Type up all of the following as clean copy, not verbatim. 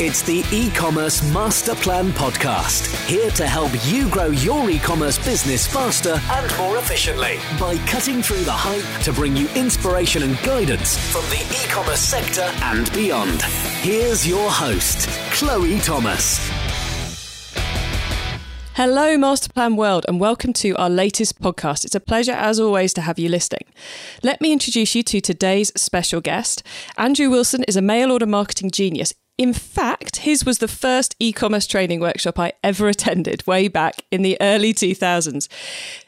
It's the e-commerce master plan podcast, here to help you grow your e-commerce business faster and more efficiently by cutting through the hype to bring you inspiration and guidance from the e-commerce sector and beyond. Here's your host, Chloe Thomas. Hello, Masterplan World, and welcome to our latest podcast. It's a pleasure, as always, to have you listening. Let me introduce you to today's special guest. Andrew Wilson is a mail order marketing genius. In fact, his was the first e-commerce training workshop I ever attended way back in the early 2000s.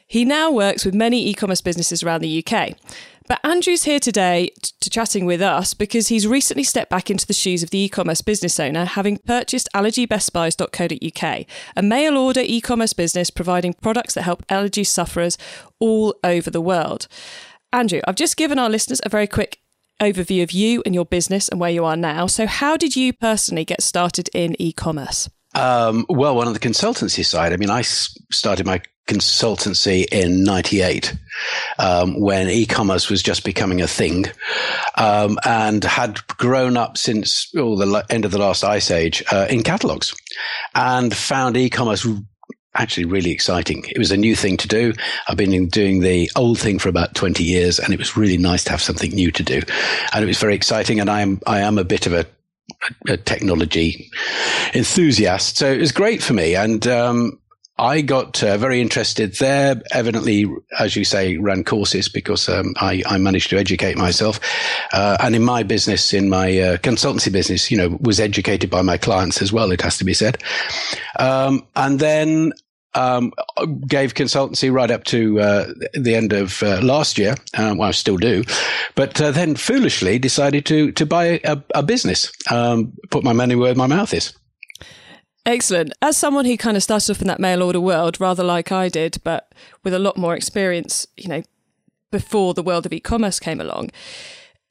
He now works with many e-commerce businesses around the UK. But Andrew's here today to chatting with us because he's recently stepped back into the shoes of the e-commerce business owner, having purchased AllergyBestBuys.co.uk, a mail order e-commerce business providing products that help allergy sufferers all over the world. Andrew, I've just given our listeners a very quick overview of you and your business and where you are now. So how did you personally get started in e-commerce? Well, on the consultancy side, I mean, I started my consultancy in 98 when e-commerce was just becoming a thing and had grown up since the end of the last ice age in catalogues, and found e-commerce actually really exciting. It was a new thing to do. I've been doing the old thing for about 20 years, and it was really nice to have something new to do. And it was very exciting, and I am a bit of a technology enthusiast. So it was great for me. And I got very interested there, evidently, as you say, ran courses because I managed to educate myself. And in my business, in my consultancy business, you know, was educated by my clients as well, it has to be said. And then gave consultancy right up to the end of last year. Well, I still do, but then foolishly decided to buy a business, put my money where my mouth is. Excellent. As someone who kind of started off in that mail order world, rather like I did, but with a lot more experience, you know, before the world of e-commerce came along,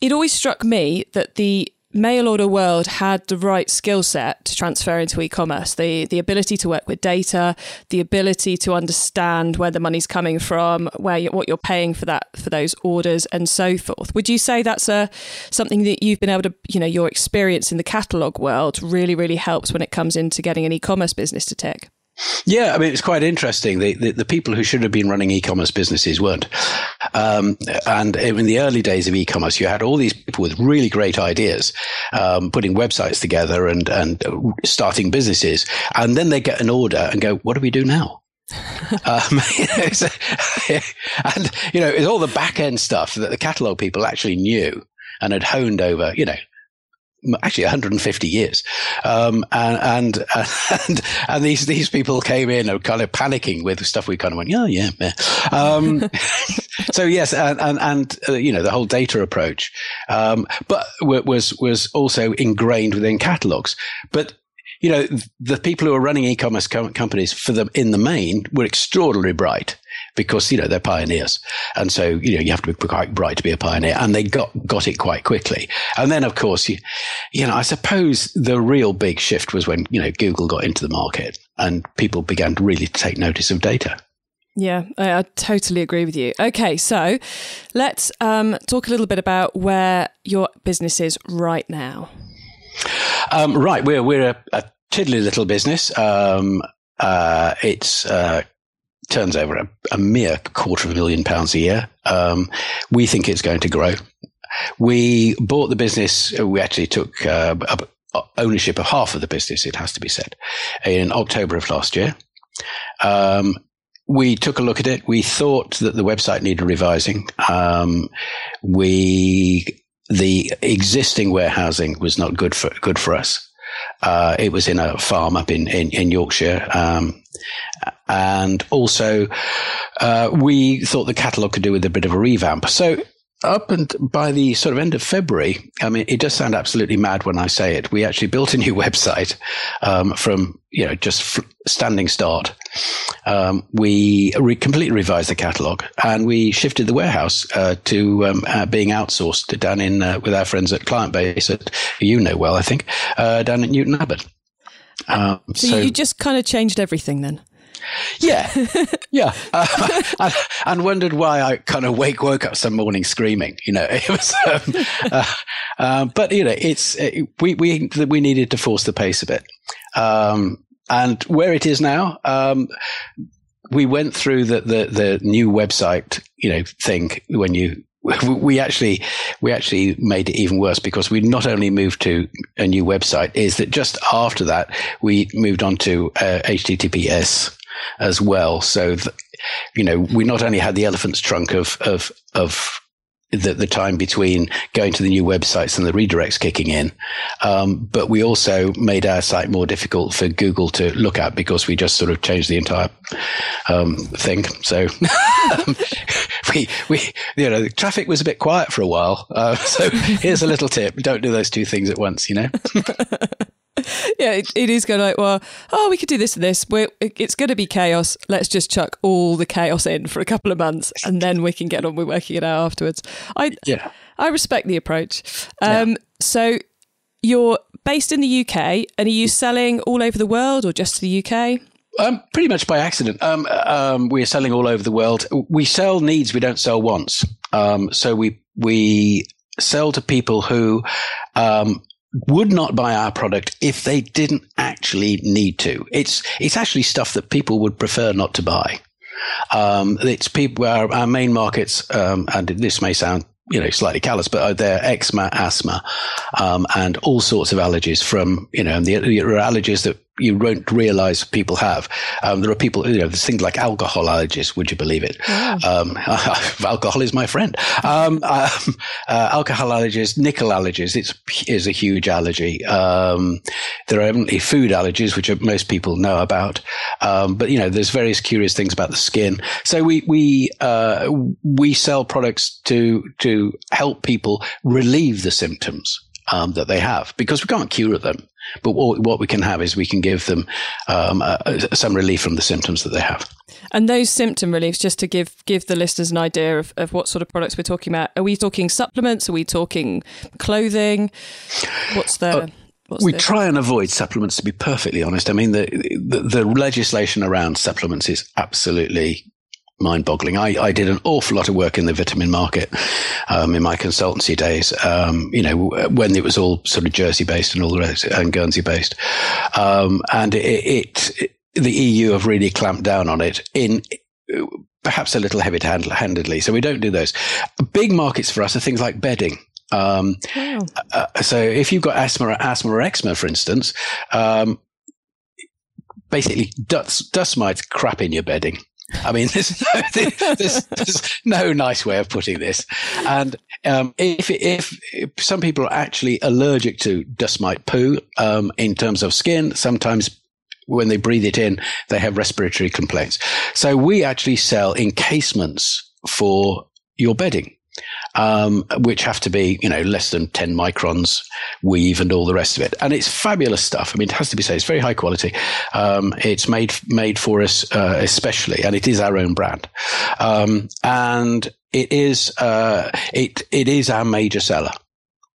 it always struck me that the mail order world had the right skill set to transfer into e-commerce, the ability to work with data, the ability to understand where the money's coming from, what you're paying for those orders and so forth. Would you say that's something that you've been able to, you know, your experience in the catalogue world really, really helps when it comes into getting an e-commerce business to tick? Yeah, I mean, it's quite interesting. The people who should have been running e-commerce businesses weren't. And in the early days of e-commerce, you had all these people with really great ideas, putting websites together and starting businesses. And then they get an order and go, what do we do now? And, you know, it's all the back end stuff that the catalogue people actually knew and had honed over, you know, actually 150 years. And these people came in and kind of panicking with stuff. We kind of went, oh yeah, yeah. So yes. And you know, the whole data approach, but was also ingrained within catalogs. But, you know, the people who are running e-commerce companies for them in the main were extraordinarily bright, because, you know, they're pioneers. And so, you know, you have to be quite bright to be a pioneer. And they got it quite quickly. And then, of course, you know, I suppose the real big shift was when, you know, Google got into the market and people began to really take notice of data. Yeah, I totally agree with you. Okay, so let's talk a little bit about where your business is right now. Right, we're a tiddly little business. It's... turns over a mere £250,000 a year. We think it's going to grow. We bought the business. We actually took ownership of half of the business, it has to be said, in October of last year. We took a look at it. We thought that the website needed revising. The existing warehousing was not good for us. It was in a farm up in Yorkshire. And also, we thought the catalogue could do with a bit of a revamp. So up and by the sort of end of February, I mean, it does sound absolutely mad when I say it. We actually built a new website from, you know, just standing start. We completely revised the catalogue, and we shifted the warehouse to being outsourced down in with our friends at ClientBase, you know well, I think, down at Newton Abbott. So you just kind of changed everything then? Yeah, yeah. And wondered why I kind of woke up some morning screaming. You know, it was. But you know, it's we needed to force the pace a bit, and where it is now. We went through the new website, you know, thing when you. We actually made it even worse because we not only moved to a new website, is that just after that we moved on to HTTPS as well. So, you know, we not only had the elephant's trunk of the time between going to the new websites and the redirects kicking in, but we also made our site more difficult for Google to look at because we just sort of changed the entire thing. So we you know, the traffic was a bit quiet for a while. So here's a little tip: don't do those two things at once. You know. Yeah, it is kind of like, well, we could do this and this. It's going to be chaos. Let's just chuck all the chaos in for a couple of months and then we can get on with working it out afterwards. I respect the approach. So you're based in the UK and are you selling all over the world or just to the UK? Pretty much by accident. We're selling all over the world. We sell needs, we don't sell wants. So we sell to people who... would not buy our product if they didn't actually need to. It's actually stuff that people would prefer not to buy. It's people, our main markets, and this may sound, you know, slightly callous, but they're eczema, asthma, and all sorts of allergies from, you know, and the allergies that you won't realize people have. There are people, you know, there's things like alcohol allergies, would you believe it? Yeah. Alcohol is my friend. Alcohol allergies, nickel allergies, is a huge allergy. There are only food allergies, which most people know about. But, you know, there's various curious things about the skin. So we sell products to help people relieve the symptoms that they have, because we can't cure them. But what we can have is we can give them some relief from the symptoms that they have. And those symptom reliefs, just to give the listeners an idea of what sort of products we're talking about. Are we talking supplements? Are we talking clothing? We try and avoid supplements, to be perfectly honest. I mean, the legislation around supplements is absolutely mind-boggling. I did an awful lot of work in the vitamin market in my consultancy days, you know, when it was all sort of Jersey-based and all the rest, and Guernsey-based. And the EU have really clamped down on it in perhaps a little heavy-handedly. So we don't do those. Big markets for us are things like bedding. So if you've got asthma or eczema, for instance, basically dust mites crap in your bedding. I mean, there's no nice way of putting this. And if some people are actually allergic to dust mite poo in terms of skin, sometimes when they breathe it in, they have respiratory complaints. So we actually sell encasements for your bedding, which have to be, you know, less than 10 microns weave and all the rest of it. And it's fabulous stuff. I mean, it has to be said, it's very high quality. It's made for us, especially, and it is our own brand. And it is our major seller.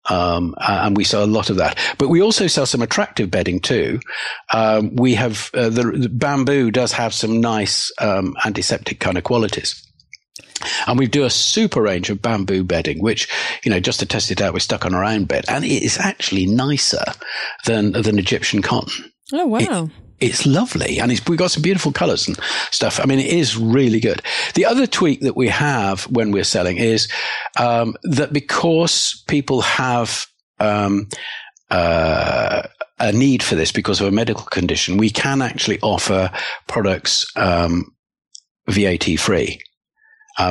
And we sell a lot of that, but we also sell some attractive bedding too. We have, the bamboo does have some nice, antiseptic kind of qualities. And we do a super range of bamboo bedding, which, you know, just to test it out, we stuck on our own bed. And it is actually nicer than Egyptian cotton. Oh, wow. It's lovely. And we've got some beautiful colors and stuff. I mean, it is really good. The other tweak that we have when we're selling is that because people have a need for this because of a medical condition, we can actually offer products VAT free.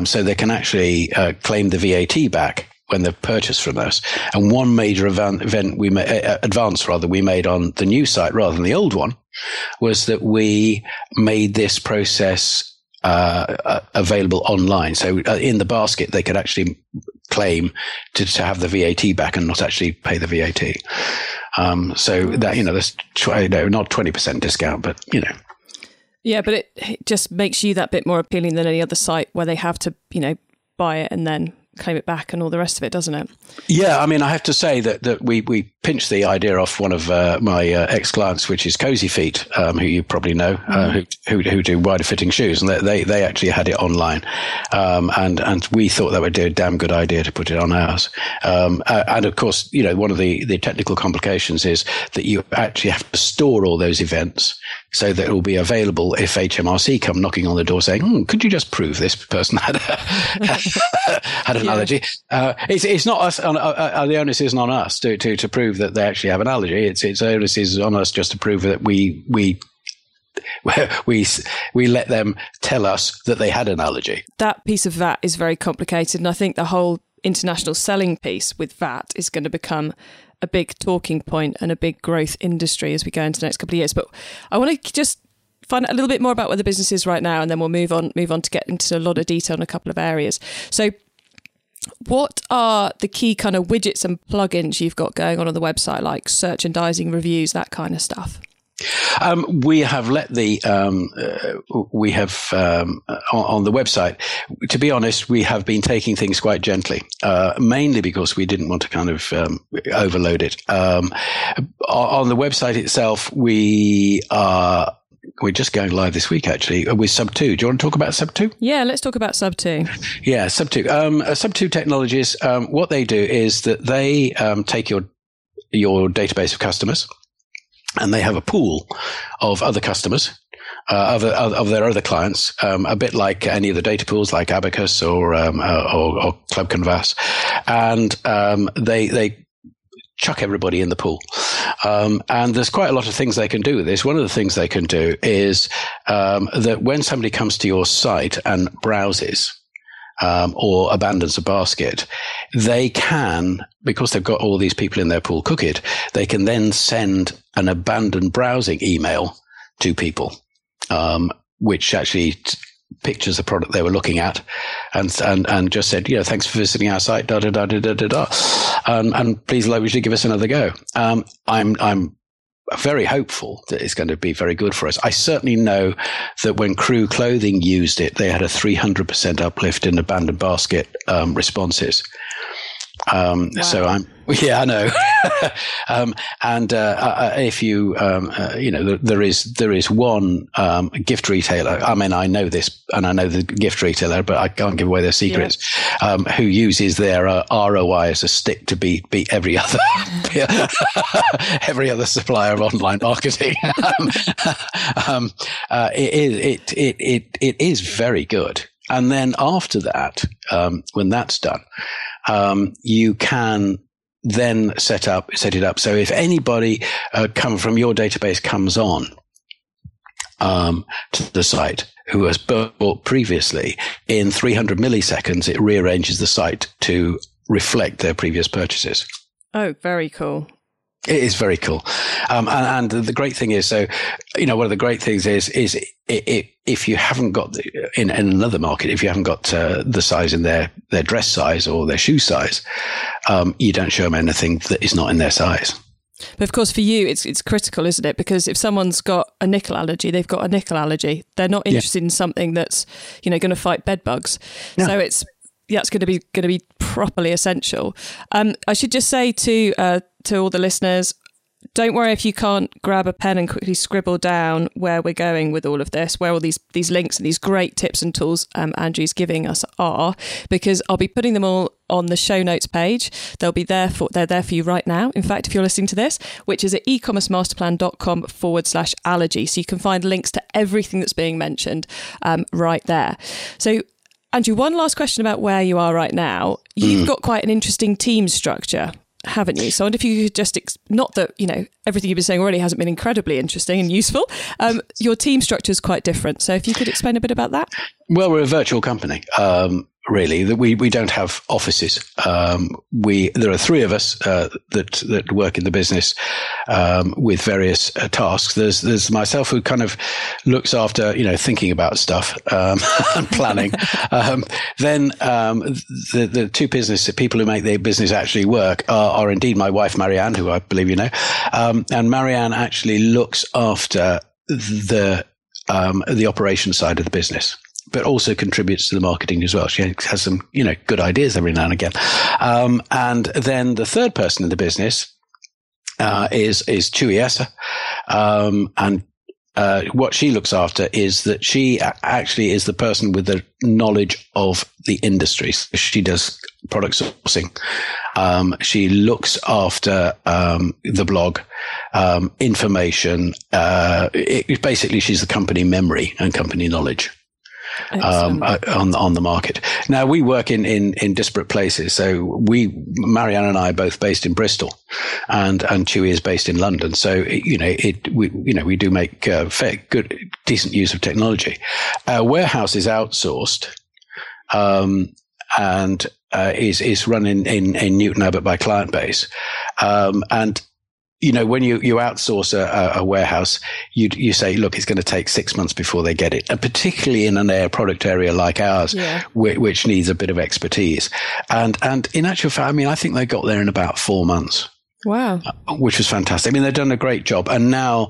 So they can actually claim the VAT back when they've purchased from us. And one major advance we made on the new site rather than the old one was that we made this process available online. So in the basket, they could actually claim to have the VAT back and not actually pay the VAT. So that, you know, that's not 20% discount, but, you know. Yeah, but it just makes you that bit more appealing than any other site where they have to, you know, buy it and then claim it back and all the rest of it, doesn't it? Yeah, I mean, I have to say that we pinched the idea off one of my ex-clients, which is Cozy Feet, who you probably know, who do wider-fitting shoes, and they actually had it online, and we thought that would be a damn good idea to put it on ours. And of course, you know, one of the technical complications is that you actually have to store all those events so that it will be available if HMRC come knocking on the door saying, could you just prove this person had an allergy? It's not us. The onus isn't on us to prove that they actually have an allergy. It's onus is on us just to prove that we let them tell us that they had an allergy. That piece of VAT is very complicated, and I think the whole international selling piece with VAT is going to become a big talking point and a big growth industry as we go into the next couple of years. But I want to just find out a little bit more about where the business is right now, and then we'll move on to get into a lot of detail in a couple of areas. So what are the key kind of widgets and plugins you've got going on the website, like merchandising, reviews, that kind of stuff? We have let the on the website, to be honest, we have been taking things quite gently, mainly because we didn't want to kind of overload it. On the website itself, we're just going live this week, actually, with Sub2. Do you want to talk about Sub2? Yeah, let's talk about Sub2. Yeah, Sub2. Sub2 Technologies, what they do is that they take your database of customers, and they have a pool of other customers, of their other clients, a bit like any of the data pools like Abacus or Club Canvas. And they chuck everybody in the pool. And there's quite a lot of things they can do with this. One of the things they can do is that when somebody comes to your site and browses or abandons a basket, they can, because they've got all these people in their pool cooked, they can then send an abandoned browsing email to people, which actually pictures the product they were looking at and just said, you know, thanks for visiting our site, da da da da da da da, and please lovingly give us another go. I'm very hopeful that it's going to be very good for us. I certainly know that when Crew Clothing used it, they had a 300% uplift in abandoned basket responses. Wow. So I know. If you, you know, there is one gift retailer. I mean, I know this, and I know the gift retailer, but I can't give away their secrets. Yeah. Who uses their ROI as a stick to beat every other every other supplier of online marketing. It is very good. And then after that, when that's done, you can then set it up. So if anybody come from your database comes on to the site who has bought previously, in 300 milliseconds, it rearranges the site to reflect their previous purchases. Oh, very cool. It is very cool. And the great thing is, so, you know, one of the great things is if you haven't got in another market, if you haven't got the size in their dress size or their shoe size, you don't show them anything that is not in their size. But of course, for you, it's critical, isn't it? Because if someone's got a nickel allergy, they've got a nickel allergy. They're not interested in something that's, you know, going to fight bed bugs. No. So it's going to be properly essential. I should just say to all the listeners, don't worry if you can't grab a pen and quickly scribble down where we're going with all of this, where all these links and these great tips and tools Andrew's giving us are, because I'll be putting them all on the show notes page. They're there for you right now. In fact, if you're listening to this, which is at ecommercemasterplan.com/allergy. So you can find links to everything that's being mentioned right there. So Andrew, one last question about where you are right now. You've got quite an interesting team structure, haven't you? So I wonder if you could just, not that, you know, everything you've been saying already hasn't been incredibly interesting and useful. Your team structure is quite different. So if you could explain a bit about that. Well, we're a virtual company, really. We don't have offices. There are three of us that work in the business with various tasks. There's myself, who kind of looks after, you know, thinking about stuff and planning. Then the two business people who make their business actually work are indeed my wife Marianne, who I believe you know, and Marianne actually looks after the operation side of the business. but also contributes to the marketing as well. She has some, you know, good ideas every now and again. And then the third person in the business is Chuyessa. And what she looks after is that she actually is the person with the knowledge of the industries. She does product sourcing. She looks after the blog, information. Basically, she's the company memory and company knowledge on the market. Now, we work in disparate places. So Marianne and I are both based in Bristol, and Chewy is based in London. So, you know, we do make decent use of technology. Our warehouse is outsourced, and is run in Newton Abbott by ClientBase. And, you know, when you outsource a warehouse, you say, look, it's going to take 6 months before they get it. And particularly in an air product area like ours, yeah, which needs a bit of expertise. And in actual fact, I mean, I think they got there in about 4 months. Wow. Which was fantastic. I mean, they've done a great job. And now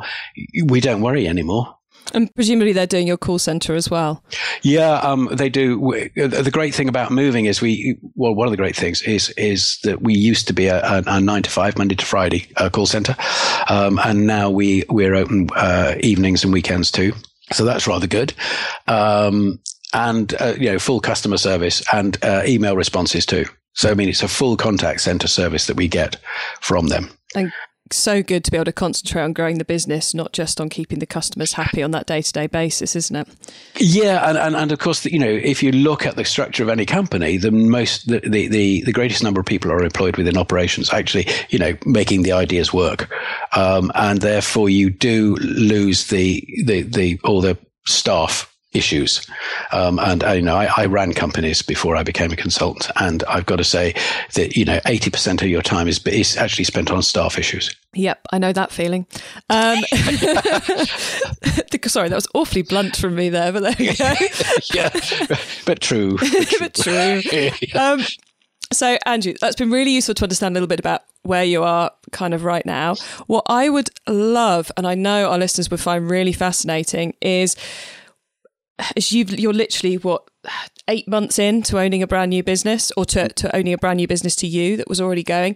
we don't worry anymore. And presumably they're doing your call centre as well. Yeah, they do. The great thing about moving is one of the great things is that we used to be a 9 to 5, Monday to Friday call centre. And now we're open evenings and weekends too. So that's rather good. And you know, full customer service and email responses too. So, I mean, it's a full contact centre service that we get from them. Thank you. So good to be able to concentrate on growing the business, not just on keeping the customers happy on that day-to-day basis, isn't it? Yeah, and of course, you know, if you look at the structure of any company, the greatest number of people are employed within operations, actually, you know, making the ideas work, and therefore you do lose the all the staff issues. And you know, I ran companies before I became a consultant, and I've got to say that, you know, 80% of your time is actually spent on staff issues. Yep, I know that feeling. Sorry, that was awfully blunt from me there, but there you go. Yeah, but true. But true. Yeah. So, Andrew, that's been really useful to understand a little bit about where you are kind of right now. What I would love, and I know our listeners would find really fascinating, is you're literally, what, 8 months into owning a brand new business, or to owning a brand new business to you that was already going.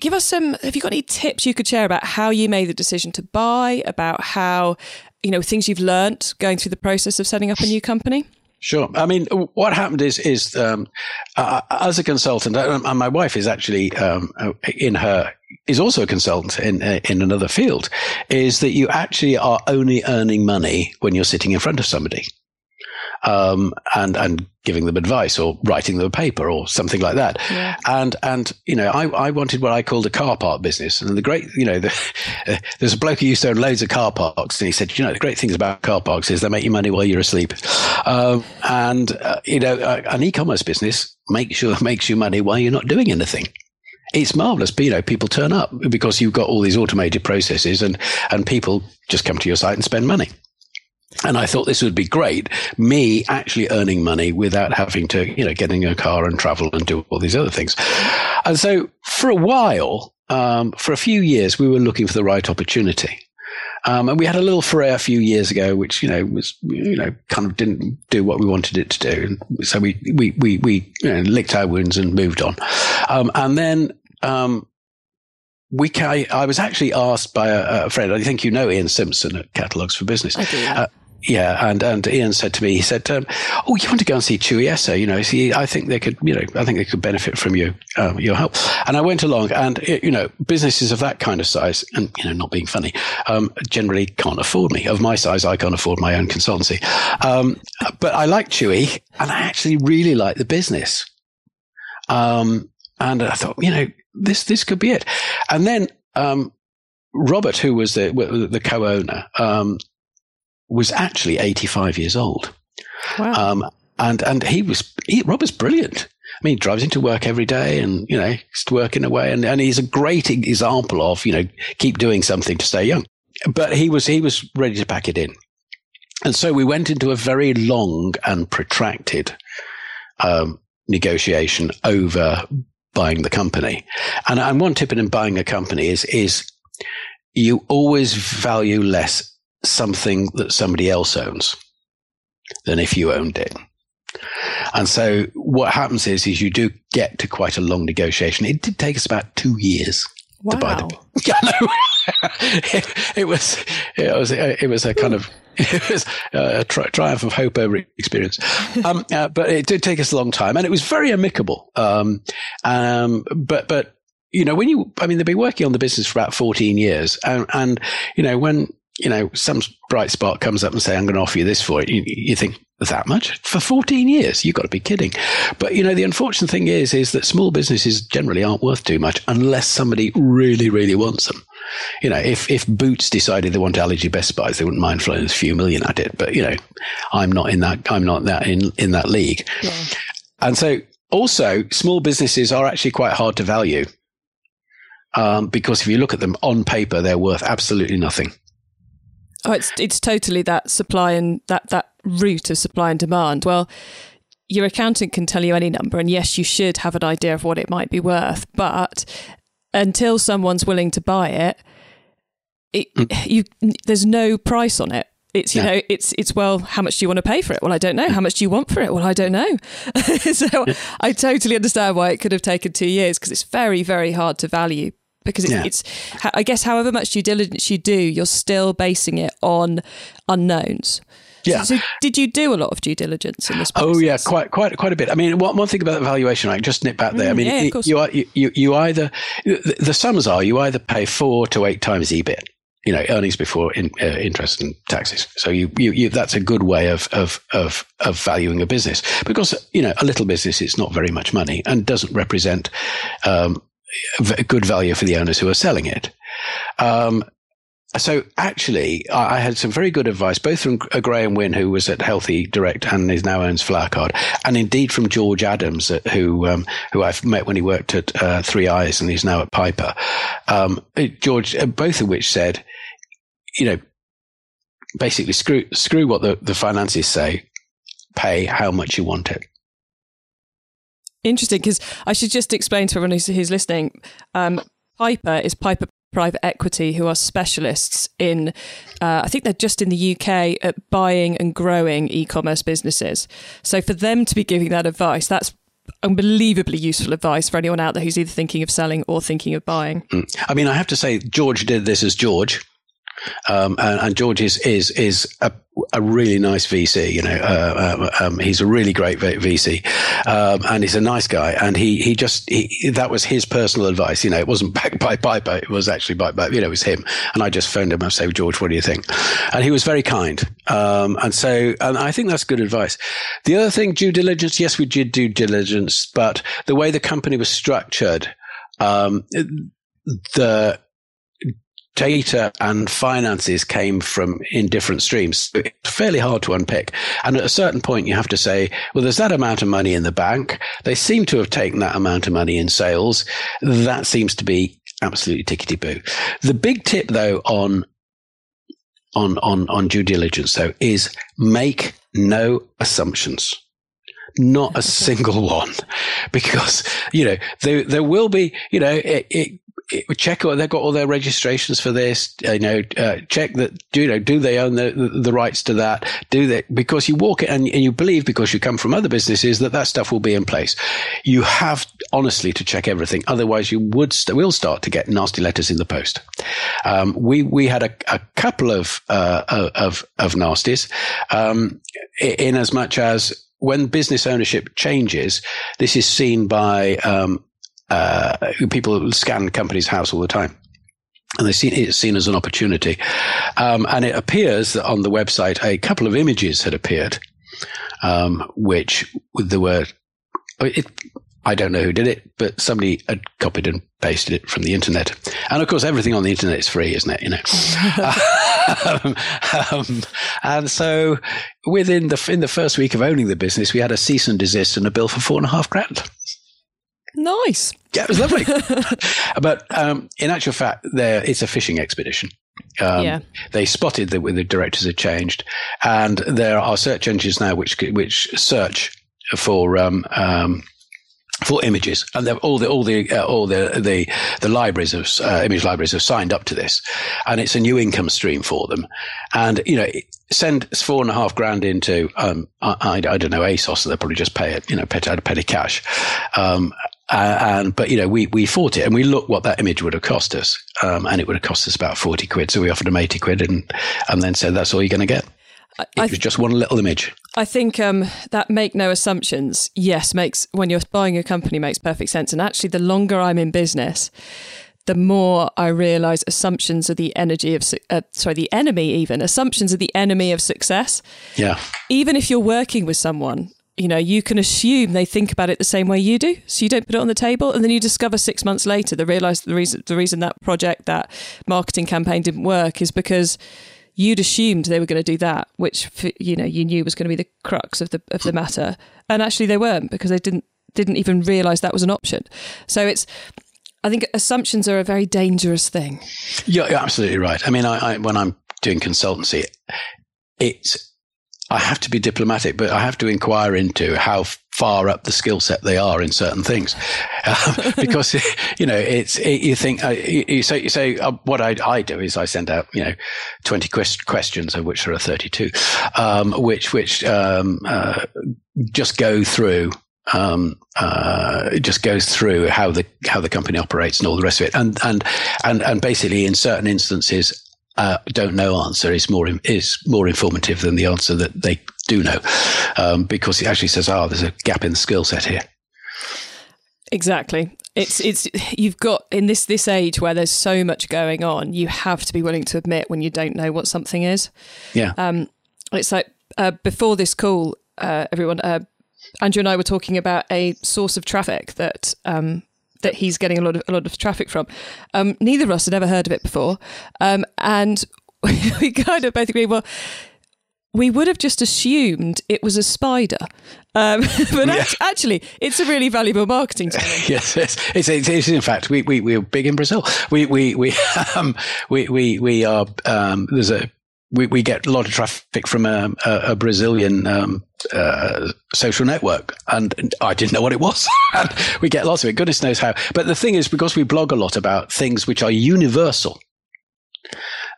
Give us have you got any tips you could share about how you made the decision to buy, about how, you know, things you've learnt going through the process of setting up a new company? Sure. I mean, what happened is as a consultant, and my wife is actually is also a consultant in another field, is that you actually are only earning money when you're sitting in front of somebody, and giving them advice or writing them a paper or something like that. Yeah. And you know, I wanted what I called a car park business. And the great, you know, there's a bloke who used to own loads of car parks, and he said, you know, the great things about car parks is they make you money while you're asleep. You know, an e-commerce business makes you money while you're not doing anything. It's marvelous, but you know, people turn up because you've got all these automated processes, and people just come to your site and spend money. And I thought this would be great, me actually earning money without having to, you know, getting a car and travel and do all these other things. And so for a while, for a few years, we were looking for the right opportunity. And we had a little foray a few years ago, which, you know, was, you know, kind of didn't do what we wanted it to do. And so we you know, licked our wounds and moved on. I was actually asked by a friend, I think you know Ian Simpson at Catalogues for Business. I do. Yeah, and Ian said to me, he said, "Oh, you want to go and see Chuyessa? You know, see, I think they could benefit from your help." And I went along, and you know, businesses of that kind of size, and you know, not being funny, generally can't afford me. Of my size, I can't afford my own consultancy. But I liked Chewy, and I actually really liked the business. And I thought, you know, this could be it. And then Robert, who was the co-owner, was actually 85 years old. Wow. And Robert's brilliant. I mean, he drives into work every day, and, you know, he's working away, and he's a great example of, you know, keep doing something to stay young. But he was ready to pack it in. And so we went into a very long and protracted negotiation over buying the company. And one tip in buying a company is you always value less something that somebody else owns. than if you owned it. And so what happens is you do get to quite a long negotiation. It did take us about 2 years. Wow. To buy the it was a triumph of hope over experience, but it did take us a long time, and it was very amicable. But you know, when you, I mean, they've been working on the business for about 14 years, and you know, when you know some bright spark comes up and say, "I'm going to offer you this for it," you think, that much for 14 years? You've got to be kidding. But you know, the unfortunate thing is that small businesses generally aren't worth too much unless somebody really, really wants them. You know, if Boots decided they want Allergy Best Buys, they wouldn't mind throwing a few million at it. But you know, I'm not in that league. Yeah. And so also small businesses are actually quite hard to value, because if you look at them on paper, they're worth absolutely nothing. Oh, it's totally that supply and that route of supply and demand. Well, your accountant can tell you any number, and yes, you should have an idea of what it might be worth. But until someone's willing to buy it, there's no price on it. It's, you know, it's, well, how much do you want to pay for it? Well, I don't know. How much do you want for it? Well, I don't know. So I totally understand why it could have taken 2 years, because it's very, very hard to value. Because it's, I guess, however much due diligence you do, you're still basing it on unknowns. Yeah. So did you do a lot of due diligence in this process? Oh yeah, quite a bit. I mean, one thing about the valuation, I can just nip back there. I mean, the sums are you either pay 4 to 8 times EBIT, you know, earnings before interest and taxes. So you that's a good way of valuing a business, because you know, a little business, it's not very much money and doesn't represent good value for the owners who are selling it. So actually, I had some very good advice, both from Graham Wynn, who was at Healthy Direct and is now owns FlowerCard, and indeed from George Adams, who I've met when he worked at Three Eyes and he's now at Piper. George, both of which said, you know, basically screw what the finances say, pay how much you want it. Interesting, because I should just explain to everyone who's listening, Piper is Piper Private Equity, who are specialists in, I think they're just in the UK, at buying and growing e-commerce businesses. So for them to be giving that advice, that's unbelievably useful advice for anyone out there who's either thinking of selling or thinking of buying. I mean, I have to say, George did this as George. And George is a really nice VC, you know, he's a really great VC, and he's a nice guy. And he that was his personal advice. You know, it wasn't backed by Piper. It was actually by, you know, it was him. And I just phoned him and said, George, what do you think? And he was very kind. And I think that's good advice. The other thing, due diligence. Yes, we did due diligence, but the way the company was structured, the data and finances came from in different streams. It's fairly hard to unpick. And at a certain point, you have to say, well, there's that amount of money in the bank. They seem to have taken that amount of money in sales. That seems to be absolutely tickety-boo. The big tip, though, on due diligence, though, is make no assumptions. Not a single one. Because, you know, there will be, you know, check they've got all their registrations for this. You know, check that. Do they own the rights to that? Do they? Because you walk it and you believe, because you come from other businesses, that stuff will be in place. You have honestly to check everything, otherwise you will start to get nasty letters in the post. We had a couple of nasties, in as much as when business ownership changes, this is seen by people scan companies' house all the time, and it's seen as an opportunity. And it appears that on the website, a couple of images had appeared, which there were. I don't know who did it, but somebody had copied and pasted it from the internet. And of course, everything on the internet is free, isn't it? You know. And so, within the first week of owning the business, we had a cease and desist and a bill for £4.5 grand. Nice. Yeah, it was lovely. But in actual fact, it's a fishing expedition. They spotted that the directors had changed, and there are search engines now which search for for images, and all the libraries of image libraries have signed up to this, and it's a new income stream for them. And you know, send $4,500 into I don't know, ASOS, and they'll probably just pay it, you know, petty cash. But you know, we fought it, and we looked what that image would have cost us, and it would have cost us about 40 quid. So we offered them 80 quid, and then said that's all you're going to get. It was just one little image. I think that make no assumptions, yes, makes, when you're buying a company, makes perfect sense. And actually, the longer I'm in business, the more I realise assumptions are the Assumptions are the enemy of success. Yeah. Even if you're working with someone, you know, you can assume they think about it the same way you do, so you don't put it on the table, and then you discover 6 months later they realise the reason that project, that marketing campaign didn't work is because you'd assumed they were going to do that, which, you know, you knew was going to be the crux of the matter, and actually they weren't, because they didn't even realise that was an option. So I think assumptions are a very dangerous thing. Yeah, you're absolutely right. I mean, I when I'm doing consultancy, I have to be diplomatic, but I have to inquire into how far up the skill set they are in certain things, because you know, you think what I do is I send out, you know, 20 questions, of which there are 32, which just goes through how the company operates and all the rest of it, and basically in certain instances, don't know answer is more informative than the answer that they do know, because it actually says, there's a gap in the skill set here. Exactly. It's you've got, in this age where there's so much going on, you have to be willing to admit when you don't know what something is. Yeah. It's like before this call, everyone, Andrew and I were talking about a source of traffic that he's getting a lot of traffic from. Neither of us had ever heard of it before. And we kind of both agreed, well, we would have just assumed it was a spider. But yeah, Actually, it's a really valuable marketing tool. Yes. It's in fact, we're big in Brazil. We get a lot of traffic from a Brazilian social network, and I didn't know what it was. And we get lots of it, goodness knows how. But the thing is, because we blog a lot about things which are universal,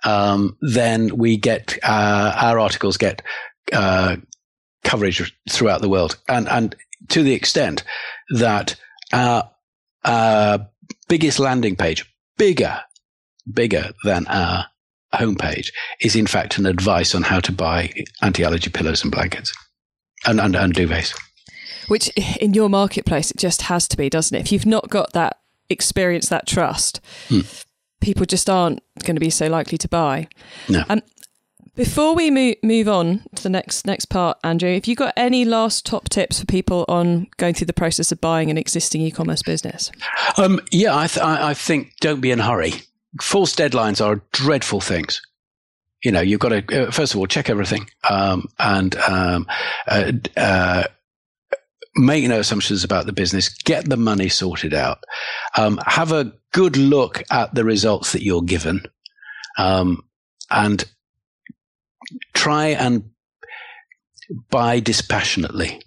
then we get our articles get coverage throughout the world, and to the extent that our biggest landing page, bigger than our homepage, is in fact an advice on how to buy anti-allergy pillows and blankets and duvets. Which in your marketplace, it just has to be, doesn't it? If you've not got that experience, that trust, people just aren't going to be so likely to buy. No. Before we move on to the next part, Andrew, if you got any last top tips for people on going through the process of buying an existing e-commerce business? I think don't be in a hurry. False deadlines are dreadful things. You know, you've got to, first of all, check everything, and make no assumptions about the business. Get the money sorted out. Have a good look at the results that you're given, and try and buy dispassionately.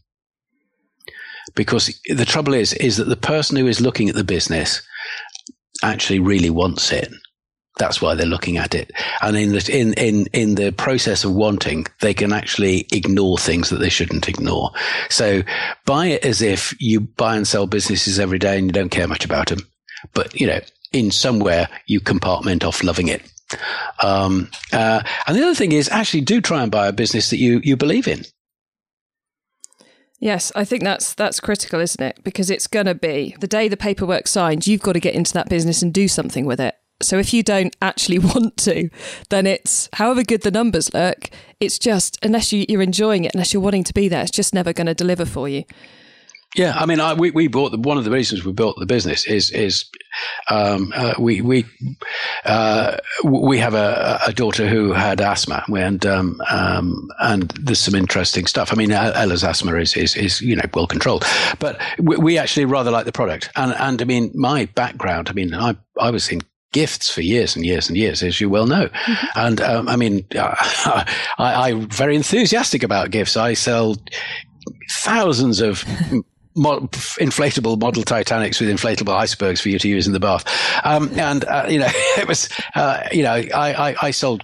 Because the trouble is that the person who is looking at the business actually really wants it. That's why they're looking at it. And in the process of wanting, they can actually ignore things that they shouldn't ignore. So buy it as if you buy and sell businesses every day and you don't care much about them. But, you know, in somewhere you compartment off loving it. And the other thing is actually do try and buy a business that you believe in. Yes, I think that's critical, isn't it? Because it's going to be, the day the paperwork's signed, you've got to get into that business and do something with it. So if you don't actually want to, then it's, however good the numbers look, it's just, unless you're enjoying it, unless you're wanting to be there, it's just never going to deliver for you. Yeah, I mean, we bought one of the reasons we built the business is we have a daughter who had asthma, and there's some interesting stuff. I mean, Ella's asthma is you know, well controlled, but we actually rather like the product. And I mean, my background, I mean, I was in gifts for years and years and years, as you well know. And I mean, I'm very enthusiastic about gifts. I sell thousands of inflatable model Titanics with inflatable icebergs for you to use in the bath. I sold,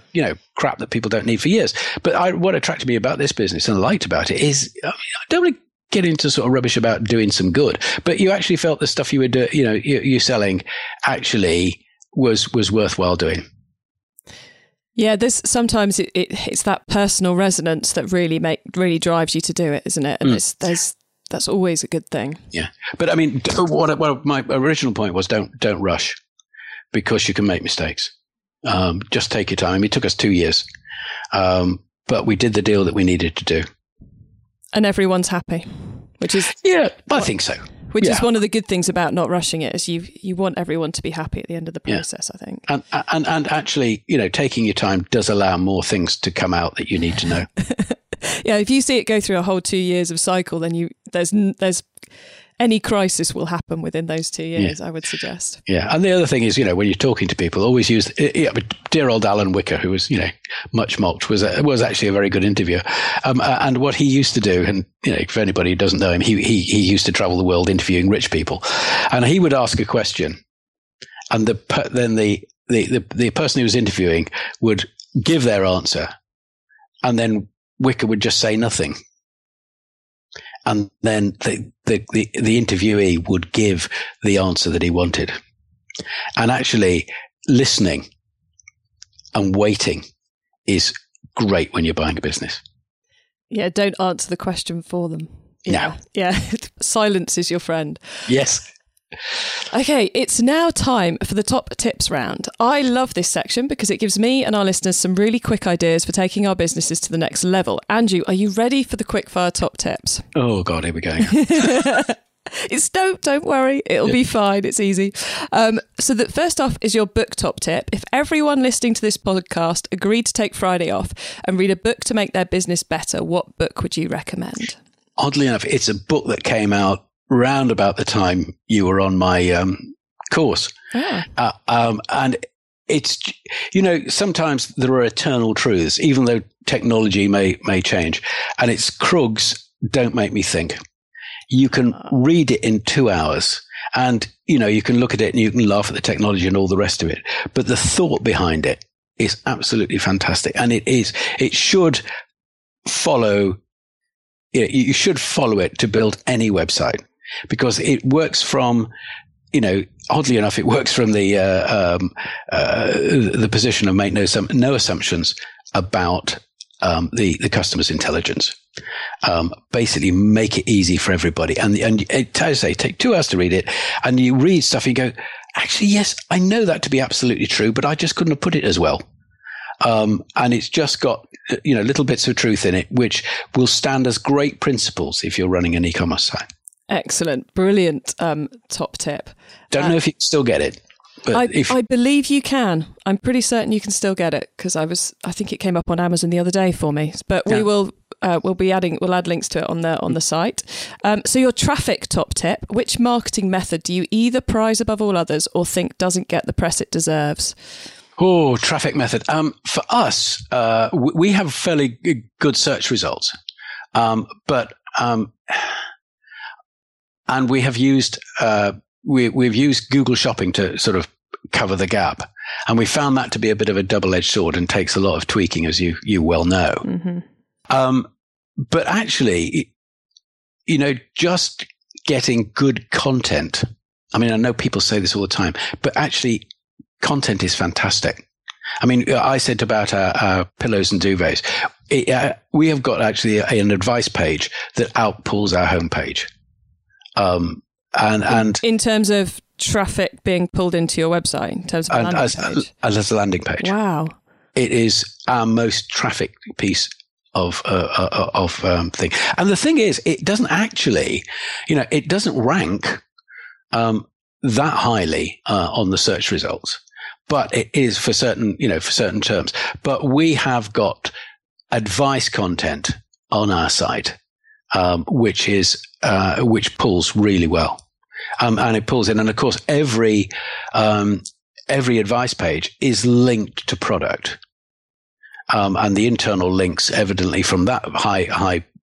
crap that people don't need for years. But what attracted me about this business and liked about it is, I don't really get into sort of rubbish about doing some good, but you actually felt the stuff you were you selling actually was worthwhile doing. Yeah, this sometimes it's that personal resonance that really drives you to do it, isn't it? And that's always a good thing. Yeah, but I mean, what my original point was: don't rush, because you can make mistakes. Just take your time. I mean, it took us 2 years, but we did the deal that we needed to do. And everyone's happy, which is... Yeah, I think so. Which is one of the good things about not rushing it, is you want everyone to be happy at the end of the process, I think. And actually, taking your time does allow more things to come out that you need to know. Yeah, if you see it go through a whole 2 years of cycle, then there's any crisis will happen within those 2 years, I would suggest. Yeah. And the other thing is, when you're talking to people, always use dear old Alan Wicker, who was, much mocked, was actually a very good interviewer. And what he used to do, and, for anybody who doesn't know him, he used to travel the world interviewing rich people. And he would ask a question, and then the person he was interviewing would give their answer, and then Wicker would just say nothing. And then the interviewee would give the answer that he wanted. And actually, listening and waiting is great when you're buying a business. Yeah, don't answer the question for them. No. Yeah, silence is your friend. Yes. Okay, it's now time for the top tips round. I love this section because it gives me and our listeners some really quick ideas for taking our businesses to the next level. Andrew, are you ready for the quickfire top tips? Oh God, here we go. Don't worry, it'll be fine. It's easy. So that first off is your book top tip. If everyone listening to this podcast agreed to take Friday off and read a book to make their business better, what book would you recommend? Oddly enough, it's a book that came out round about the time you were on my course. Yeah. And it's, sometimes there are eternal truths, even though technology may change. And it's Krug's Don't Make Me Think. You can read it in 2 hours, and, you can look at it and you can laugh at the technology and all the rest of it. But the thought behind it is absolutely fantastic. And it should follow, you should follow it to build any website. Because it works from, oddly enough, it works from the position of make no assumptions about the customer's intelligence. Basically, make it easy for everybody. And as I say, take 2 hours to read it, and you read stuff and you go, actually, yes, I know that to be absolutely true, but I just couldn't have put it as well. And it's just got, little bits of truth in it, which will stand as great principles if you're running an e-commerce site. Excellent. Brilliant top tip. Don't know if you can still get it. But I believe you can. I'm pretty certain you can still get it because I think it came up on Amazon the other day for me. But we will we'll add links to it on the site. So your traffic top tip, which marketing method do you either prize above all others or think doesn't get the press it deserves? Oh, traffic method. For us, we have fairly good search results. And we have used we've used Google Shopping to sort of cover the gap, and we found that to be a bit of a double-edged sword and takes a lot of tweaking, as you well know. Mm-hmm. But actually, just getting good content. I mean, I know people say this all the time, but actually, content is fantastic. I mean, I said about our pillows and duvets, we have got actually an advice page that outpulls our homepage. And in terms of traffic being pulled into your website, in terms of as a landing page, wow, it is our most traffic piece of thing. And the thing is, it doesn't actually, it doesn't rank that highly on the search results, but it is for certain terms. But we have got advice content on our site, which pulls really well, and it pulls in. And of course, every advice page is linked to product, and the internal links, evidently from that high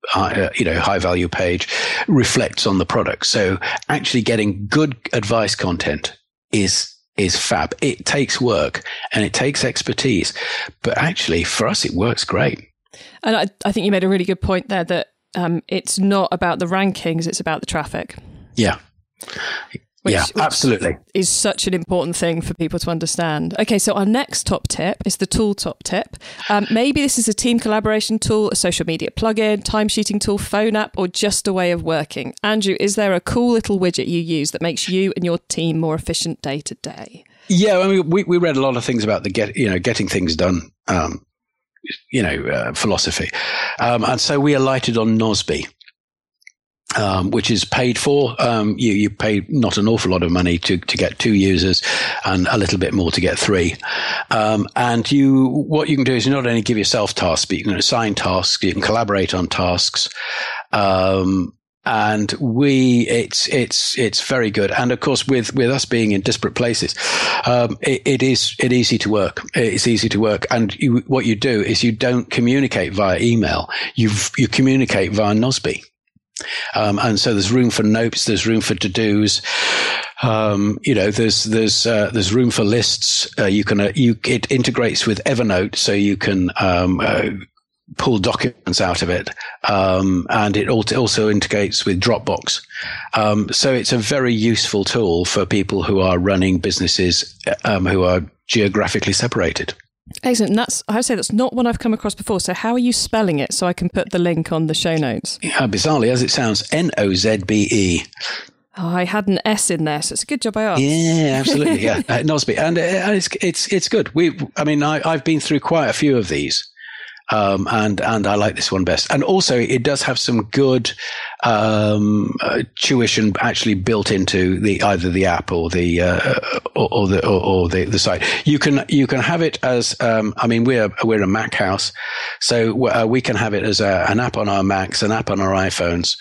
high value page reflects on the product. So actually getting good advice content is fab. It takes work and it takes expertise, but actually for us, it works great. And I think you made a really good point there that it's not about the rankings, it's about the traffic. Yeah. Which absolutely is such an important thing for people to understand. Okay, so our next top tip is the tool top tip. Maybe this is a team collaboration tool, a social media plugin, timesheeting tool, phone app, or just a way of working. Andrew, is there a cool little widget you use that makes you and your team more efficient day to day? Yeah, I mean, we read a lot of things about the getting things done philosophy, and so we alighted on Nozbe. Which is paid for. You pay not an awful lot of money to get 2 users and a little bit more to get 3. And what you can do is you not only give yourself tasks, but you can assign tasks, you can collaborate on tasks. And it's very good. And of course, with us being in disparate places, it is easy to work. It's easy to work. And what you do is you don't communicate via email. You communicate via Nozbe. And so there's room for notes, there's room for to-dos, there's room for lists. It integrates with Evernote, so you can pull documents out of it, and it also integrates with Dropbox. So it's a very useful tool for people who are running businesses who are geographically separated. Excellent. And that's not one I've come across before. So how are you spelling it so I can put the link on the show notes? Yeah, bizarrely, as it sounds, Nozbe. Oh, I had an S in there, so it's a good job I asked. Yeah, absolutely. Yeah, Nozbe. And it's good. I've been through quite a few of these. And I like this one best. And also it does have some good tuition actually built into either the app or the site. You can have it as we're a Mac house, so we can have it as an app on our Macs, an app on our iPhones.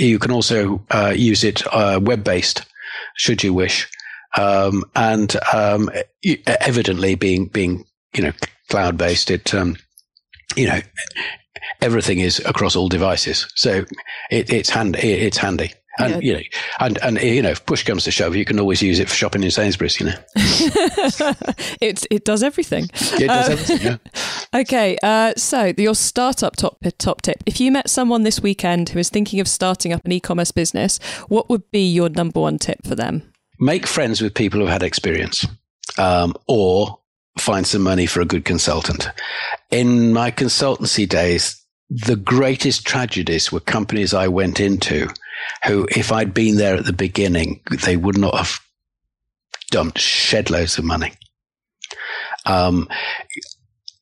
You can also use it web-based should you wish. Evidently being cloud based, it everything is across all devices. So it's handy. And, yeah. If push comes to shove, you can always use it for shopping in Sainsbury's, It does everything. It does everything, yeah. Okay, so your startup top tip. If you met someone this weekend who is thinking of starting up an e-commerce business, what would be your number one tip for them? Make friends with people who've had experience, or find some money for a good consultant. In my consultancy days, the greatest tragedies were companies I went into who, if I'd been there at the beginning, they would not have dumped shed loads of money.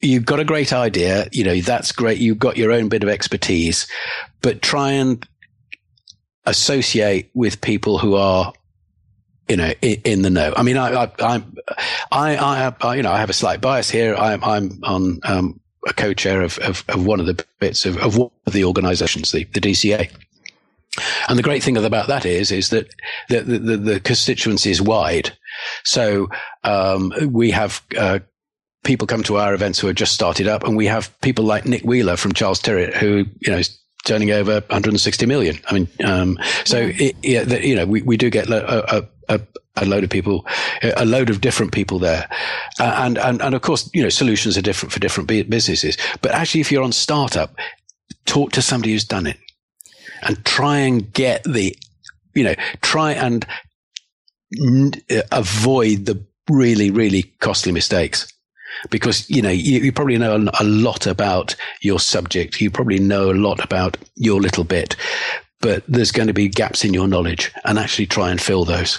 You've got a great idea. That's great. You've got your own bit of expertise, but try and associate with people who are in the know. I have a slight bias here. I'm on a co-chair of one of the bits of one of the organisations, the DCA. And the great thing about that is that the constituency is wide. So we have people come to our events who have just started up, and we have people like Nick Wheeler from Charles Tyrion who is turning over 160 million. We do get a load of people, a load of different people there. And of course, solutions are different for different businesses. But actually, if you're on startup, talk to somebody who's done it and try and get avoid the really, really costly mistakes. Because, you probably know a lot about your subject. You probably know a lot about your little bit, but there's going to be gaps in your knowledge, and actually try and fill those.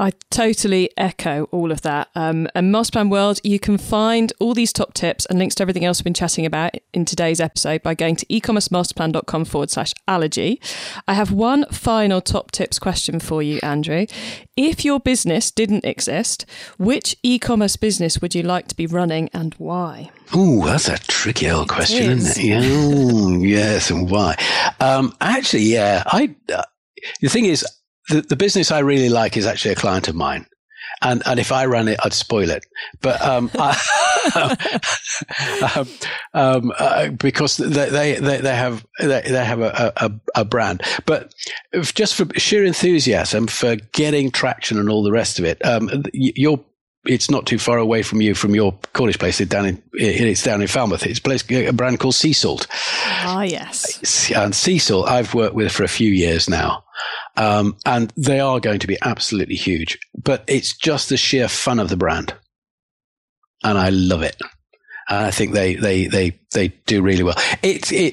I totally echo all of that. And Masterplan World, you can find all these top tips and links to everything else we've been chatting about in today's episode by going to ecommercemasterplan.com/allergy. I have one final top tips question for you, Andrew. If your business didn't exist, which e-commerce business would you like to be running and why? Ooh, that's a tricky old question, isn't it? Yeah. Ooh, yes, and why? The thing is, the business I really like is actually a client of mine. And if I ran it, I'd spoil it. But because they have a brand. But just for sheer enthusiasm for getting traction and all the rest of it, it's not too far away from you, from your Cornish place. It's down in Falmouth. It's a brand called Sea Salt. Ah, yes. And Sea Salt, I've worked with for a few years now. And they are going to be absolutely huge, but it's just the sheer fun of the brand. And I love it. And I think they do really well. But you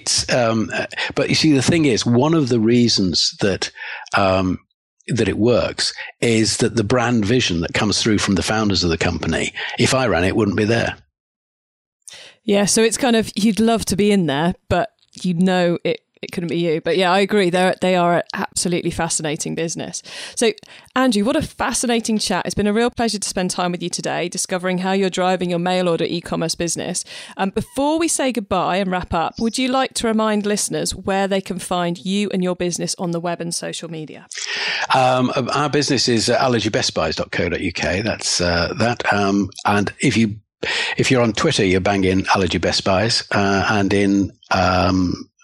see, the thing is, one of the reasons that it works is that the brand vision that comes through from the founders of the company, if I ran it, wouldn't be there. Yeah. So it's kind of, you'd love to be in there, but you know, it couldn't be you. But yeah, I agree. They are an absolutely fascinating business. So Andrew, what a fascinating chat. It's been a real pleasure to spend time with you today, discovering how you're driving your mail order e-commerce business. Before we say goodbye and wrap up, would you like to remind listeners where they can find you and your business on the web and social media? Our business is AllergyBestBuys.co.uk. That's that. And if you're on Twitter, you bang in AllergyBestBuys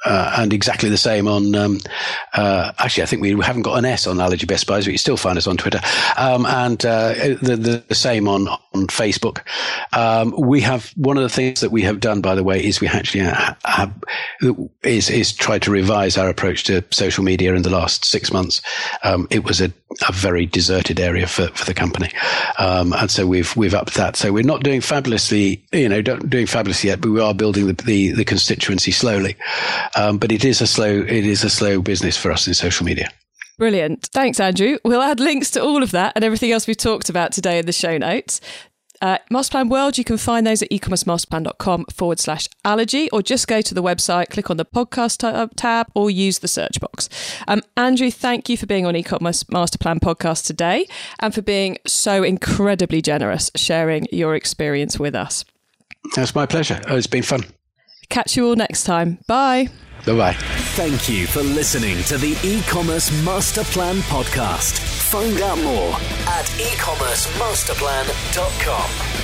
and exactly the same on, actually, I think we haven't got an S on Allergy Best Buys, but you still find us on Twitter. And the same on Facebook. We have, one of the things that we have done, by the way, is we actually have tried to revise our approach to social media in the last 6 months. It was a very deserted area for the company. And so we've upped that. So we're not doing fabulously yet, but we are building the constituency slowly. But it is a slow business for us in social media. Brilliant. Thanks, Andrew. We'll add links to all of that and everything else we've talked about today in the show notes. Masterplan World, you can find those at ecommercemasterplan.com/allergy, or just go to the website, click on the podcast tab, or use the search box. Andrew, thank you for being on E-commerce Masterplan podcast today and for being so incredibly generous, sharing your experience with us. That's my pleasure. It's been fun. Catch you all next time. Bye. Bye-bye. Thank you for listening to the E-commerce Masterplan podcast. Find out more at ecommercemasterplan.com.